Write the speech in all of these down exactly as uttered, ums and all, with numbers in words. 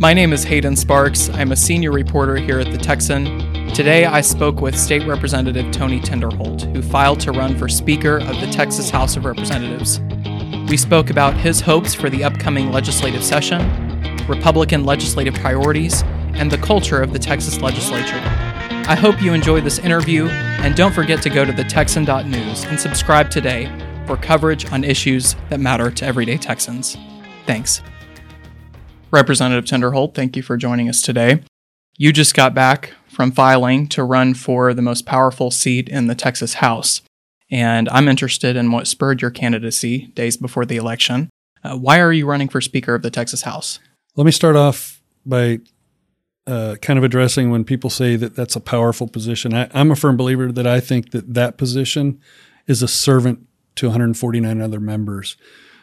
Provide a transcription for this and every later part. My name is Hayden Sparks. I'm a senior reporter here at The Texan. Today I spoke with State Representative Tony Tinderholt, who filed to run for Speaker of the Texas House of Representatives. We spoke about his hopes for the upcoming legislative session, Republican legislative priorities, and the culture of the Texas legislature. I hope you enjoyed this interview, and don't forget to go to the texan dot news and subscribe today for coverage on issues that matter to everyday Texans. Thanks. Representative Tinderholt, thank you for joining us today. You just got back from filing to run for the most powerful seat in the Texas House, and I'm interested in what spurred your candidacy days before the election. Uh, why are you running for Speaker of the Texas House? Let me start off by Uh, kind of addressing when people say that that's a powerful position. I, I'm a firm believer that I think that that position is a servant to one hundred forty-nine other members.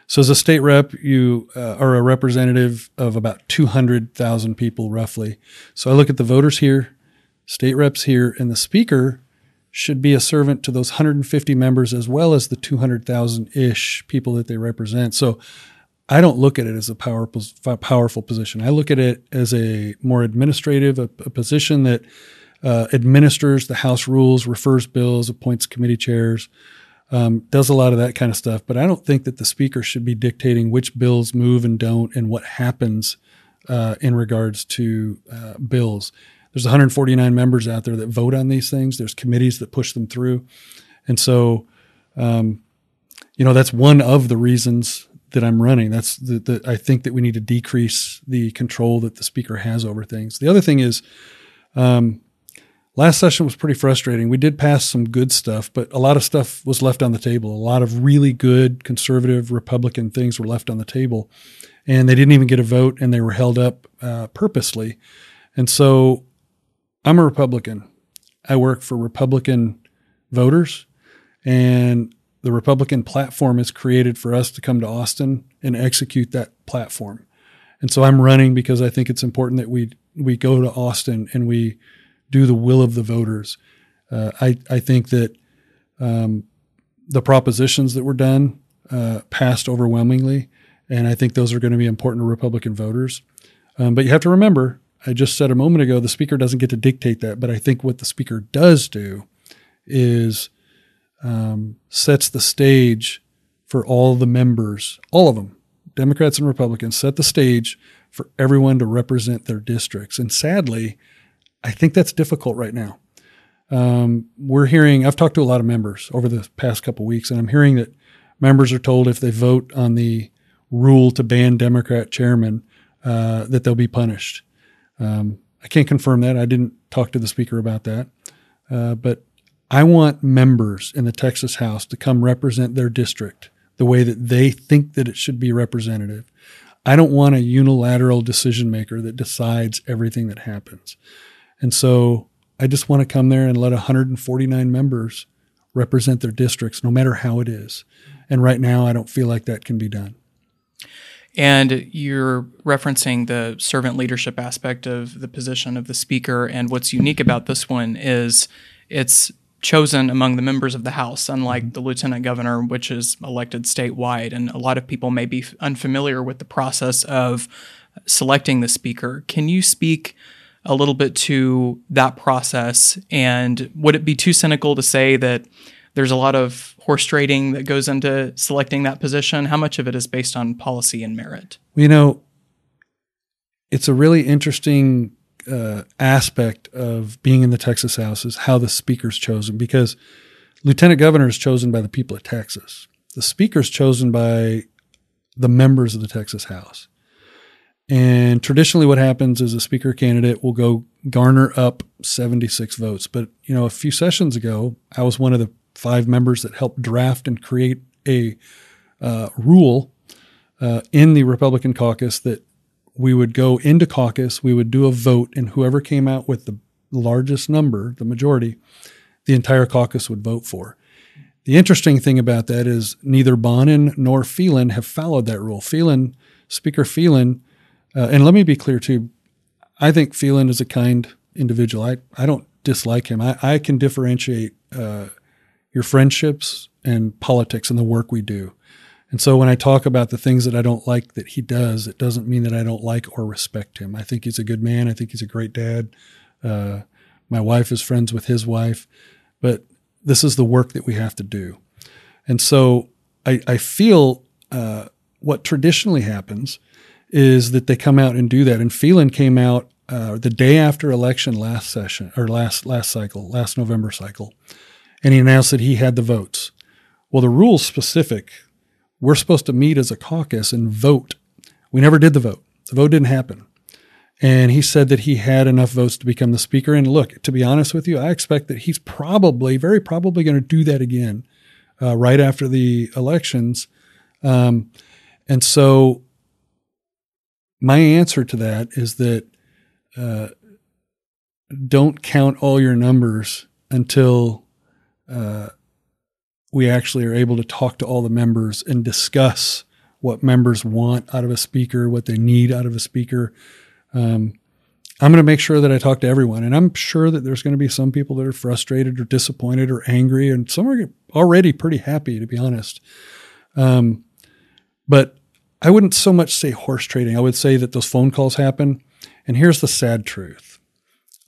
So as a state rep, you uh, are a representative of about two hundred thousand people roughly. So I look at the voters here, state reps here, and the speaker should be a servant to those one hundred fifty members as well as the two hundred thousand-ish people that they represent. So I don't look at it as a powerful, powerful position. I look at it as a more administrative, a, a position that uh, administers the House rules, refers bills, appoints committee chairs, um, does a lot of that kind of stuff. But I don't think that the speaker should be dictating which bills move and don't and what happens uh, in regards to uh, bills. There's one hundred forty-nine members out there that vote on these things. There's committees that push them through. And so, um, you know, that's one of the reasons that I'm running. That's the, the, I think that we need to decrease the control that the speaker has over things. The other thing is, um, last session was pretty frustrating. We did pass some good stuff, but a lot of stuff was left on the table. A lot of really good conservative Republican things were left on the table, and they didn't even get a vote, and they were held up uh, purposely. And so I'm a Republican. I work for Republican voters, and the Republican platform is created for us to come to Austin and execute that platform. And so I'm running because I think it's important that we we go to Austin and we do the will of the voters. Uh, I, I think that um, the propositions that were done uh, passed overwhelmingly, and I think those are going to be important to Republican voters. Um, but you have to remember, I just said a moment ago, the speaker doesn't get to dictate that, but I think what the speaker does do is Um, sets the stage for all the members, all of them, Democrats and Republicans, set the stage for everyone to represent their districts. And sadly, I think that's difficult right now. Um, we're hearing, I've talked to a lot of members over the past couple of weeks, and I'm hearing that members are told if they vote on the rule to ban Democrat chairmen, uh, that they'll be punished. Um, I can't confirm that. I didn't talk to the speaker about that. Uh, but I want members in the Texas House to come represent their district the way that they think that it should be representative. I don't want a unilateral decision maker that decides everything that happens. And so I just want to come there and let one hundred forty-nine members represent their districts, no matter how it is. And right now, I don't feel like that can be done. And you're referencing the servant leadership aspect of the position of the speaker. And what's unique about this one is it's chosen among the members of the House, unlike the lieutenant governor, which is elected statewide. And a lot of people may be unfamiliar with the process of selecting the speaker. Can you speak a little bit to that process? And would it be too cynical to say that there's a lot of horse trading that goes into selecting that position? How much of it is based on policy and merit? You know, it's a really interesting Uh, aspect of being in the Texas House is how the speaker's chosen, because lieutenant governor is chosen by the people of Texas. The speaker's chosen by the members of the Texas House. And traditionally what happens is a speaker candidate will go garner up seventy-six votes. But, you know, a few sessions ago, I was one of the five members that helped draft and create a uh, rule uh, in the Republican caucus that we would go into caucus, we would do a vote, and whoever came out with the largest number, the majority, the entire caucus would vote for. The interesting thing about that is neither Bonin nor Phelan have followed that rule. Phelan, Speaker Phelan, uh, and let me be clear too, I think Phelan is a kind individual. I, I don't dislike him. I, I can differentiate uh, your friendships and politics and the work we do. And so when I talk about the things that I don't like that he does, it doesn't mean that I don't like or respect him. I think he's a good man. I think he's a great dad. Uh, my wife is friends with his wife, but this is the work that we have to do. And so I, I feel uh, what traditionally happens is that they come out and do that. And Phelan came out uh, the day after election last session or last, last cycle, last November cycle. And he announced that he had the votes. Well, the rule's specific. We're supposed to meet as a caucus and vote. We never did the vote. The vote didn't happen. And he said that he had enough votes to become the speaker. And look, to be honest with you, I expect that he's probably, very probably going to do that again uh, right after the elections. Um, and so my answer to that is that uh, don't count all your numbers until uh, we actually are able to talk to all the members and discuss what members want out of a speaker, what they need out of a speaker. Um, I'm going to make sure that I talk to everyone. And I'm sure that there's going to be some people that are frustrated or disappointed or angry, and some are already pretty happy, to be honest. Um, but I wouldn't so much say horse trading. I would say that those phone calls happen. And here's the sad truth.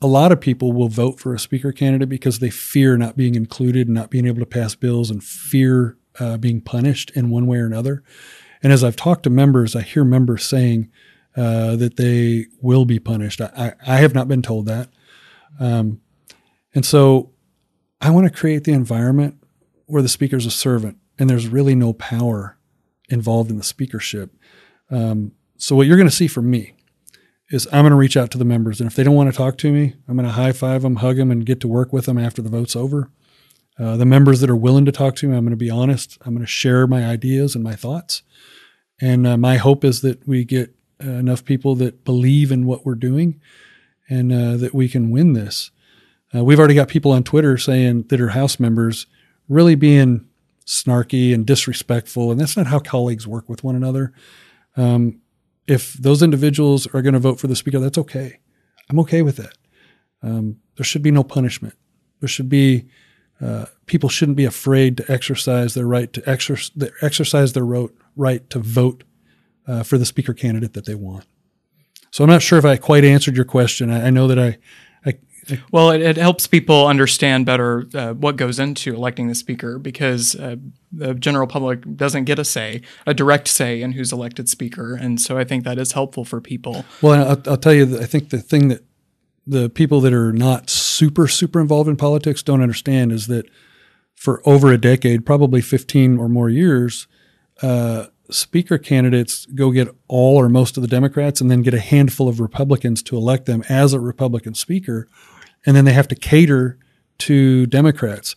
A lot of people will vote for a speaker candidate because they fear not being included and not being able to pass bills, and fear uh, being punished in one way or another. And as I've talked to members, I hear members saying, Uh, that they will be punished. I, I, I have not been told that. Um, and so I want to create the environment where the speaker's a servant and there's really no power involved in the speakership. Um, so what you're going to see from me is I'm going to reach out to the members. And if they don't want to talk to me, I'm going to high five them, hug them, and get to work with them after the vote's over. Uh, the members that are willing to talk to me, I'm going to be honest. I'm going to share my ideas and my thoughts. And uh, my hope is that we get enough people that believe in what we're doing and uh, that we can win this. Uh, we've already got people on Twitter saying that are House members really being snarky and disrespectful. And that's not how colleagues work with one another. Um, if those individuals are going to vote for the speaker, that's okay. I'm okay with that. Um, there should be no punishment. There should be, uh, people shouldn't be afraid to exercise their right to exer- their, exercise their ro- right to vote Uh, for the speaker candidate that they want. So I'm not sure if I quite answered your question. I, I know that I, I, I well, it, it helps people understand better uh, what goes into electing the speaker, because uh, the general public doesn't get a say, a direct say in who's elected speaker. And so I think that is helpful for people. Well, and I'll, I'll tell you, that I think the thing that the people that are not super, super involved in politics don't understand is that for over a decade, probably fifteen or more years, uh, speaker candidates go get all or most of the Democrats and then get a handful of Republicans to elect them as a Republican speaker. And then they have to cater to Democrats.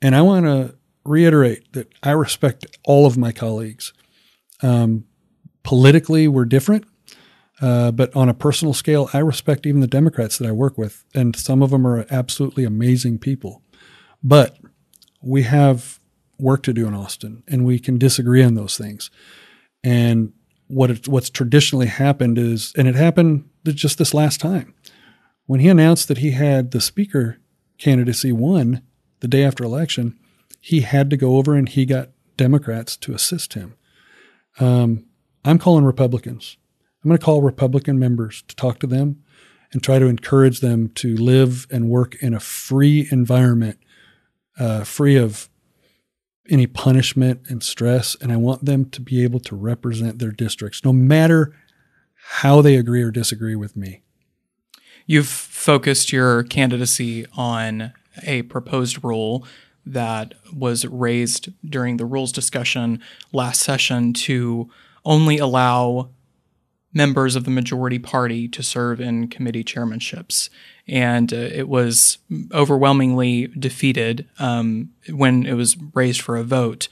And I want to reiterate that I respect all of my colleagues. Um, politically, we're different. Uh, but on a personal scale, I respect even the Democrats that I work with. And some of them are absolutely amazing people. But we have work to do in Austin, and we can disagree on those things. And what it, what's traditionally happened is, and it happened just this last time, when he announced that he had the speaker candidacy won the day after election, he had to go over and he got Democrats to assist him. Um, I'm calling Republicans. I'm going to call Republican members to talk to them and try to encourage them to live and work in a free environment, uh, free of any punishment and stress. And I want them to be able to represent their districts, no matter how they agree or disagree with me. You've focused your candidacy on a proposed rule that was raised during the rules discussion last session to only allow members of the majority party to serve in committee chairmanships. And uh, it was overwhelmingly defeated um, when it was raised for a vote.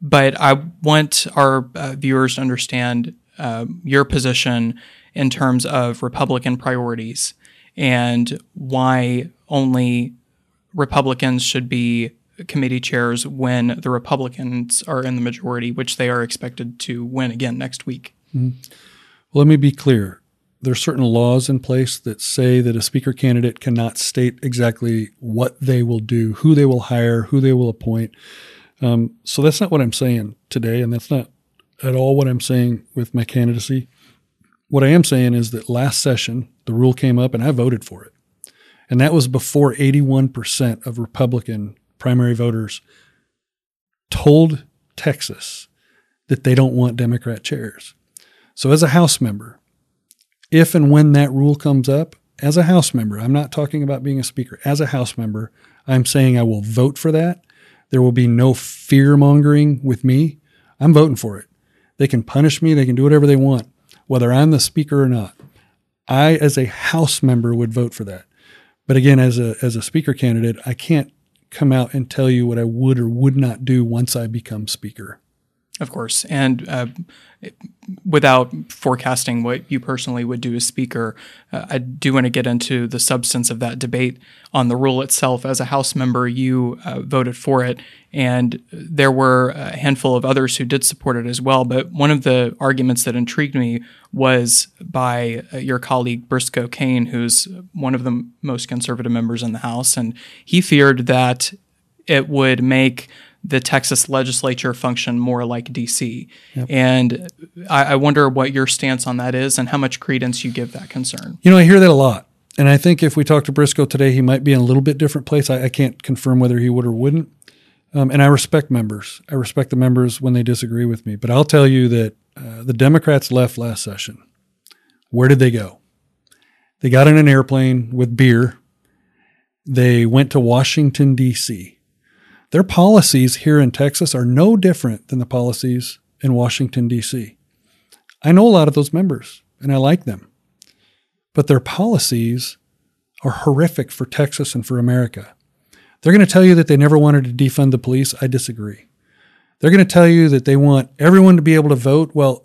But I want our uh, viewers to understand uh, your position in terms of Republican priorities and why only Republicans should be committee chairs when the Republicans are in the majority, which they are expected to win again next week. Mm-hmm. Let me be clear. There are certain laws in place that say that a speaker candidate cannot state exactly what they will do, who they will hire, who they will appoint. Um, so that's not what I'm saying today, and that's not at all what I'm saying with my candidacy. What I am saying is that last session, the rule came up, and I voted for it. And that was before eighty-one percent of Republican primary voters told Texas that they don't want Democrat chairs. So as a House member, if and when that rule comes up, as a House member, I'm not talking about being a speaker. As a House member, I'm saying I will vote for that. There will be no fear-mongering with me. I'm voting for it. They can punish me. They can do whatever they want, whether I'm the speaker or not. I, as a House member, would vote for that. But again, as a as a speaker candidate, I can't come out and tell you what I would or would not do once I become speaker. Of course. And uh, without forecasting what you personally would do as speaker, uh, I do want to get into the substance of that debate on the rule itself. As a House member, you uh, voted for it, and there were a handful of others who did support it as well. But one of the arguments that intrigued me was by uh, your colleague, Briscoe Cain, who's one of the m- most conservative members in the House. And he feared that it would make the Texas legislature function more like D C. Yep. And I, I wonder what your stance on that is and how much credence you give that concern. You know, I hear that a lot. And I think if we talk to Briscoe today, he might be in a little bit different place. I, I can't confirm whether he would or wouldn't. Um, and I respect members. I respect the members when they disagree with me. But I'll tell you that uh, the Democrats left last session. Where did they go? They got in an airplane with beer. They went to Washington, D C. Their policies here in Texas are no different than the policies in Washington, D C. I know a lot of those members, and I like them. But their policies are horrific for Texas and for America. They're going to tell you that they never wanted to defund the police. I disagree. They're going to tell you that they want everyone to be able to vote. Well,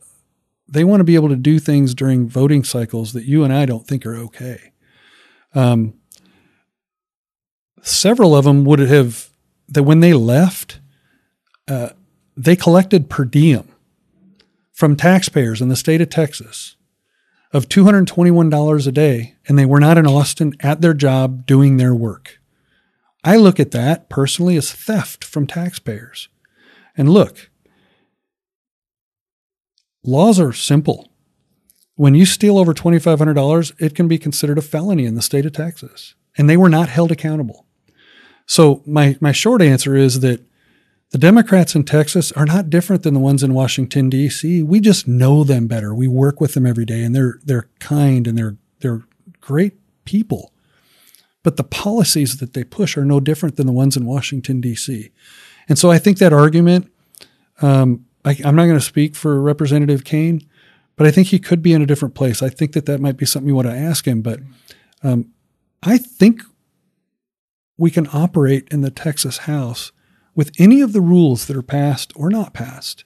they want to be able to do things during voting cycles that you and I don't think are okay. Um, several of them would have... that when they left, uh, they collected per diem from taxpayers in the state of Texas of two hundred twenty-one dollars a day, and they were not in Austin at their job doing their work. I look at that personally as theft from taxpayers. And look, laws are simple. When you steal over twenty-five hundred dollars, it can be considered a felony in the state of Texas, and they were not held accountable. So my, my short answer is that the Democrats in Texas are not different than the ones in Washington, D C. We just know them better. We work with them every day, and they're they're kind and they're they're great people. But the policies that they push are no different than the ones in Washington, D C. And so I think that argument, um, I, I'm not going to speak for Representative Cain, but I think he could be in a different place. I think that that might be something you want to ask him. But um, I think we can operate in the Texas House with any of the rules that are passed or not passed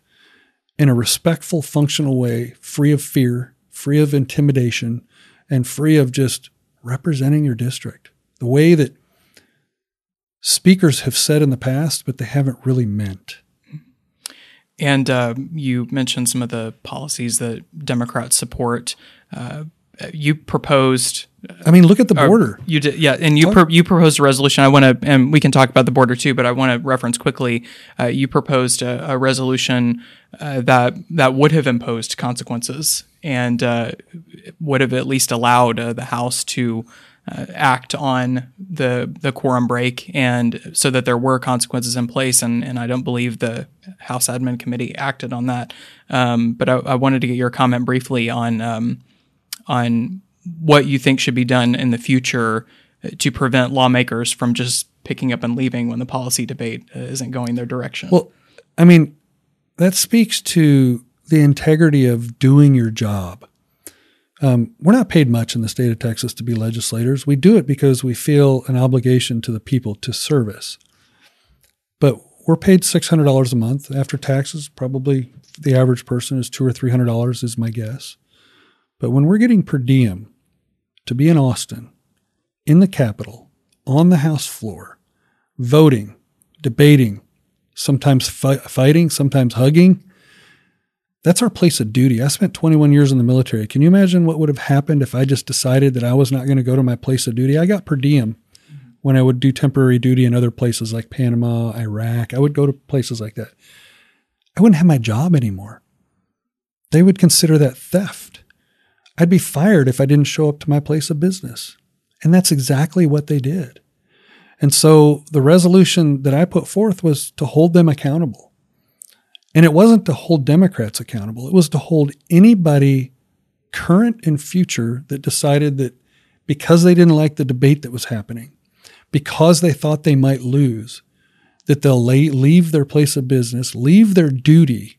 in a respectful, functional way, free of fear, free of intimidation, and free of just representing your district the way that speakers have said in the past, but they haven't really meant. And uh, you mentioned some of the policies that Democrats support. Uh, you proposed... I mean, look at the border. You did, yeah, and you pro- you proposed a resolution. I want to, and we can talk about the border too, but I want to reference quickly. Uh, you proposed a, a resolution uh, that that would have imposed consequences and uh, would have at least allowed uh, the House to uh, act on the the quorum break, and so that there were consequences in place. And, and I don't believe the House Admin Committee acted on that. Um, but I, I wanted to get your comment briefly on um, on. what you think should be done in the future to prevent lawmakers from just picking up and leaving when the policy debate isn't going their direction. Well, I mean, that speaks to the integrity of doing your job. Um, we're not paid much in the state of Texas to be legislators. We do it because we feel an obligation to the people to service. But we're paid six hundred dollars a month after taxes. Probably the average person is two hundred dollars or three hundred dollars is my guess. But when we're getting per diem, to be in Austin, in the Capitol, on the House floor, voting, debating, sometimes fi- fighting, sometimes hugging. That's our place of duty. I spent twenty-one years in the military. Can you imagine what would have happened if I just decided that I was not going to go to my place of duty? I got per diem when I would do temporary duty in other places like Panama, Iraq, I would go to places like that. I wouldn't have my job anymore. They would consider that theft. I'd be fired if I didn't show up to my place of business. And that's exactly what they did. And so the resolution that I put forth was to hold them accountable. And it wasn't to hold Democrats accountable. It was to hold anybody current and future that decided that because they didn't like the debate that was happening, because they thought they might lose, that they'll lay, leave their place of business, leave their duty,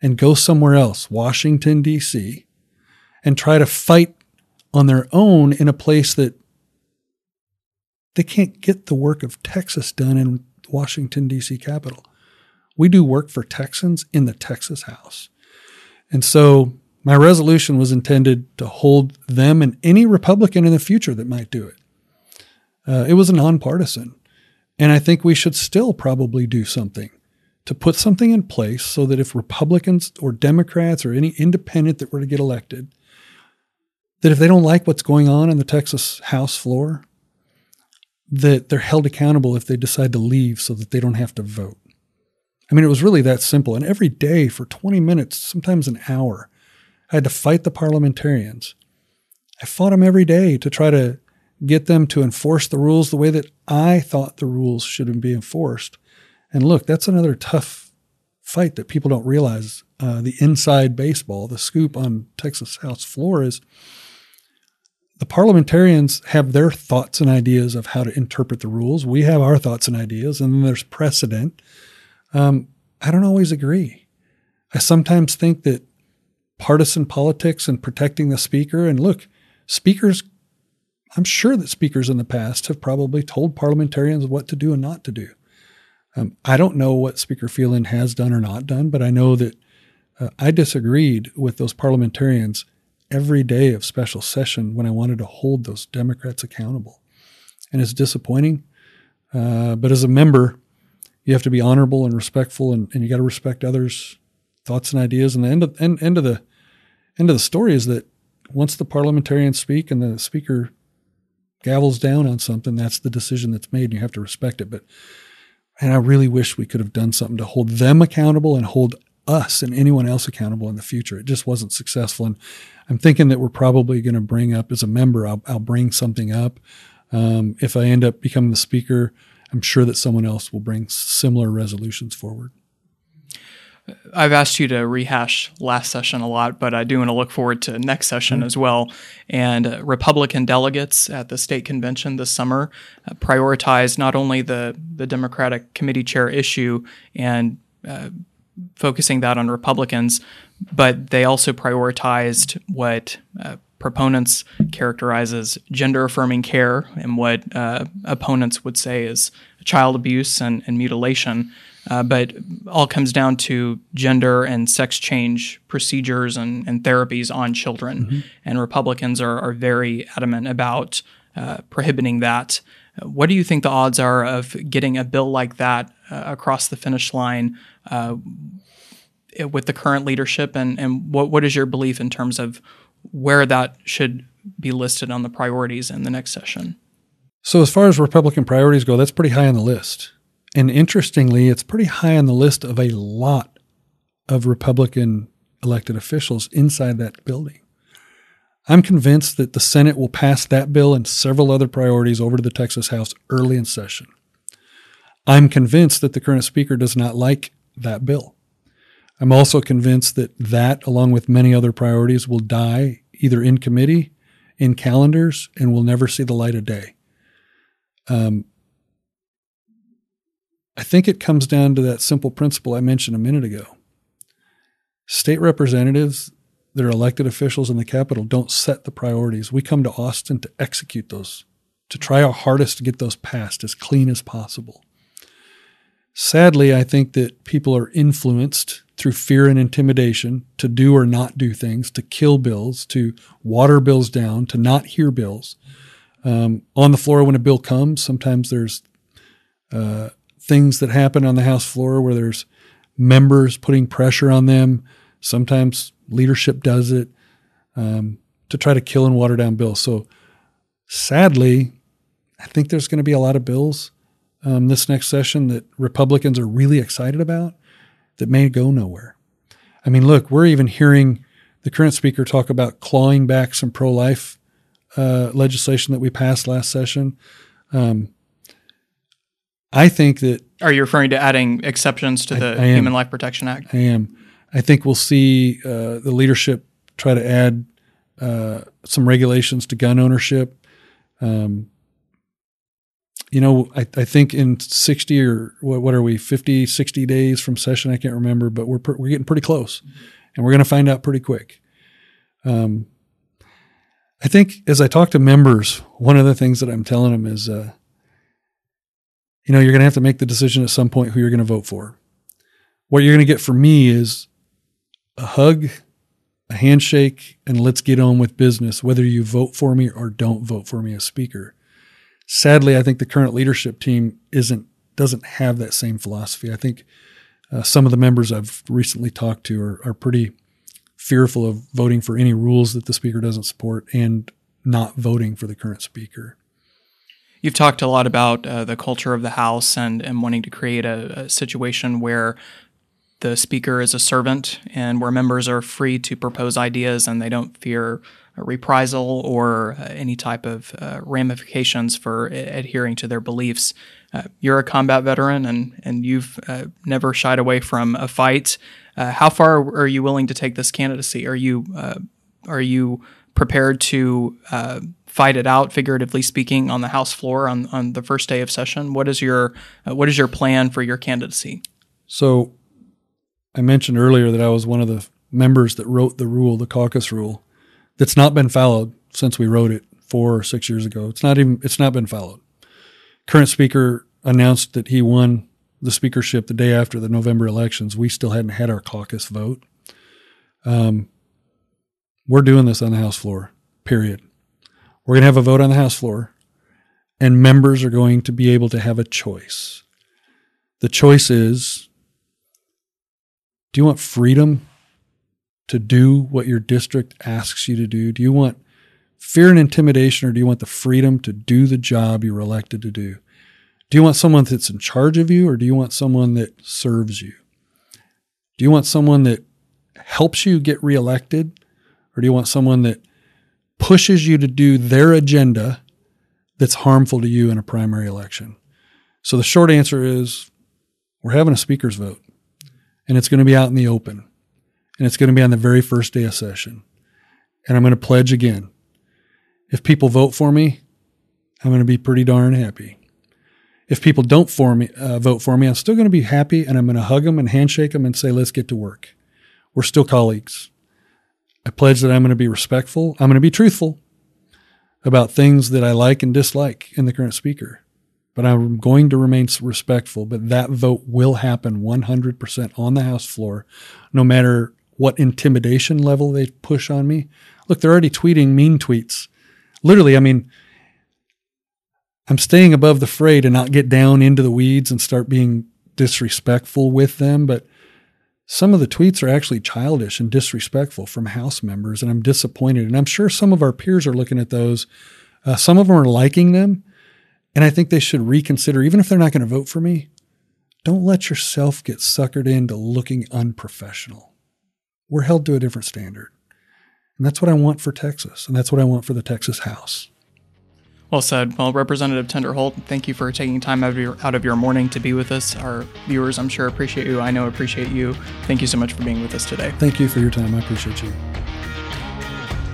and go somewhere else, Washington, D C, and try to fight on their own in a place that they can't get the work of Texas done in Washington, D C Capitol. We do work for Texans in the Texas House. And so my resolution was intended to hold them and any Republican in the future that might do it. Uh, it was a nonpartisan. And I think we should still probably do something to put something in place so that if Republicans or Democrats or any independent that were to get elected, that if they don't like what's going on in the Texas House floor, that they're held accountable if they decide to leave so that they don't have to vote. I mean, it was really that simple. And every day for twenty minutes, sometimes an hour, I had to fight the parliamentarians. I fought them every day to try to get them to enforce the rules the way that I thought the rules should be enforced. And look, that's another tough fight that people don't realize. Uh, the inside baseball, the scoop on Texas House floor is the parliamentarians have their thoughts and ideas of how to interpret the rules. We have our thoughts and ideas, and then there's precedent. Um, I don't always agree. I sometimes think that partisan politics and protecting the speaker, and look, speakers I'm sure that speakers in the past have probably told parliamentarians what to do and not to do. Um, I don't know what Speaker Phelan has done or not done, but I know that uh, I disagreed with those parliamentarians every day of special session when I wanted to hold those Democrats accountable. And it's disappointing, uh, but as a member, you have to be honorable and respectful, and, and you got to respect others' thoughts and ideas. And the end of, end, end of the end of the story is that once the parliamentarians speak and the speaker gavels down on something, that's the decision that's made, and you have to respect it. But, and I really wish we could have done something to hold them accountable and hold us and anyone else accountable in the future. It just wasn't successful. And I'm thinking that we're probably going to bring up as a member, I'll, I'll bring something up. Um, if I end up becoming the speaker, I'm sure that someone else will bring similar resolutions forward. I've asked you to rehash last session a lot, but I do want to look forward to next session mm-hmm. as well. And uh, Republican delegates at the state convention this summer uh, prioritized not only the, the Democratic committee chair issue and uh, focusing that on Republicans, but they also prioritized what uh, proponents characterize as gender-affirming care and what uh, opponents would say is child abuse and, and mutilation. Uh, but all comes down to gender and sex change procedures and, and therapies on children. Mm-hmm. And Republicans are, are very adamant about uh, prohibiting that. What do you think the odds are of getting a bill like that uh, across the finish line uh, with the current leadership? And, and what, what is your belief in terms of where that should be listed on the priorities in the next session? So as far as Republican priorities go, that's pretty high on the list. And interestingly, it's pretty high on the list of a lot of Republican elected officials inside that building. I'm convinced that the Senate will pass that bill and several other priorities over to the Texas House early in session. I'm convinced that the current speaker does not like that bill. I'm also convinced that that, along with many other priorities, will die either in committee, in calendars, and will never see the light of day. Um, I think it comes down to that simple principle I mentioned a minute ago. State representatives, their elected officials in the Capitol, don't set the priorities. We come to Austin to execute those, to try our hardest to get those passed as clean as possible. Sadly, I think that people are influenced through fear and intimidation to do or not do things, to kill bills, to water bills down, to not hear bills. Um, on the floor when a bill comes, sometimes there's uh, things that happen on the House floor where there's members putting pressure on them. Sometimes leadership does it um, to try to kill and water down bills. So sadly, I think there's going to be a lot of bills um, this next session that Republicans are really excited about that may go nowhere. I mean, look, we're even hearing the current speaker talk about clawing back some pro-life uh, legislation that we passed last session. Um, I think that... Are you referring to adding exceptions to I, the I am, Human Life Protection Act? I am. I think we'll see uh, the leadership try to add uh, some regulations to gun ownership. Um, you know, I, I think in sixty or what, what are we, fifty, sixty days from session, I can't remember, but we're per, we're getting pretty close, and we're going to find out pretty quick. Um, I think as I talk to members, one of the things that I'm telling them is, uh, you know, you're going to have to make the decision at some point who you're going to vote for. What you're going to get from me is a hug, a handshake, and let's get on with business, whether you vote for me or don't vote for me as speaker. Sadly, I think the current leadership team isn't doesn't have that same philosophy. I think uh, some of the members I've recently talked to are, are pretty fearful of voting for any rules that the speaker doesn't support and not voting for the current speaker. You've talked a lot about uh, the culture of the House and, and wanting to create a, a situation where the speaker is a servant and where members are free to propose ideas and they don't fear a reprisal or uh, any type of uh, ramifications for uh, adhering to their beliefs. Uh, you're a combat veteran and, and you've uh, never shied away from a fight. Uh, how far are you willing to take this candidacy? Are you, uh, are you prepared to uh, fight it out, figuratively speaking, on the House floor on, on the first day of session? What is your, uh, what is your plan for your candidacy? So, I mentioned earlier that I was one of the members that wrote the rule, the caucus rule, that's not been followed since we wrote it four or six years ago. It's not even, it's not been followed. Current speaker announced that he won the speakership the day after the November elections. We still hadn't had our caucus vote. Um, we're doing this on the House floor, period. We're going to have a vote on the House floor, and members are going to be able to have a choice. The choice is, do you want freedom to do what your district asks you to do? Do you want fear and intimidation, or do you want the freedom to do the job you were elected to do? Do you want someone that's in charge of you, or do you want someone that serves you? Do you want someone that helps you get reelected, or do you want someone that pushes you to do their agenda that's harmful to you in a primary election? So the short answer is we're having a speaker's vote. And it's going to be out in the open. And it's going to be on the very first day of session. And I'm going to pledge again. If people vote for me, I'm going to be pretty darn happy. If people don't for me, uh, vote for me, I'm still going to be happy, and I'm going to hug them and handshake them and say, let's get to work. We're still colleagues. I pledge that I'm going to be respectful. I'm going to be truthful about things that I like and dislike in the current speaker. But I'm going to remain respectful, but that vote will happen one hundred percent on the House floor, no matter what intimidation level they push on me. Look, they're already tweeting mean tweets. Literally, I mean, I'm staying above the fray to not get down into the weeds and start being disrespectful with them, but some of the tweets are actually childish and disrespectful from House members, and I'm disappointed. And I'm sure some of our peers are looking at those. Uh, some of them are liking them. And I think they should reconsider, even if they're not going to vote for me, don't let yourself get suckered into looking unprofessional. We're held to a different standard. And that's what I want for Texas. And that's what I want for the Texas House. Well said. Well, Representative Tinderholt, thank you for taking time out of your, out of your morning to be with us. Our viewers, I'm sure, appreciate you. I know appreciate you. Thank you so much for being with us today. Thank you for your time. I appreciate you.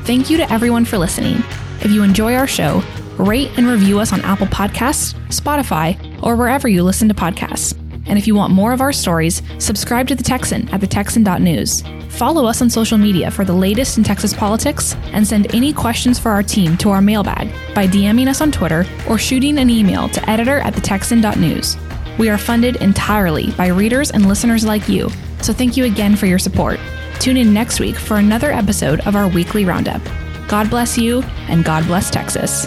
Thank you to everyone for listening. If you enjoy our show, rate and review us on Apple Podcasts, Spotify, or wherever you listen to podcasts. And if you want more of our stories, subscribe to The Texan at the texan dot news. Follow us on social media for the latest in Texas politics, and send any questions for our team to our mailbag by DMing us on Twitter or shooting an email to editor at the texan dot news. We are funded entirely by readers and listeners like you, so thank you again for your support. Tune in next week for another episode of our weekly roundup. God bless you, and God bless Texas.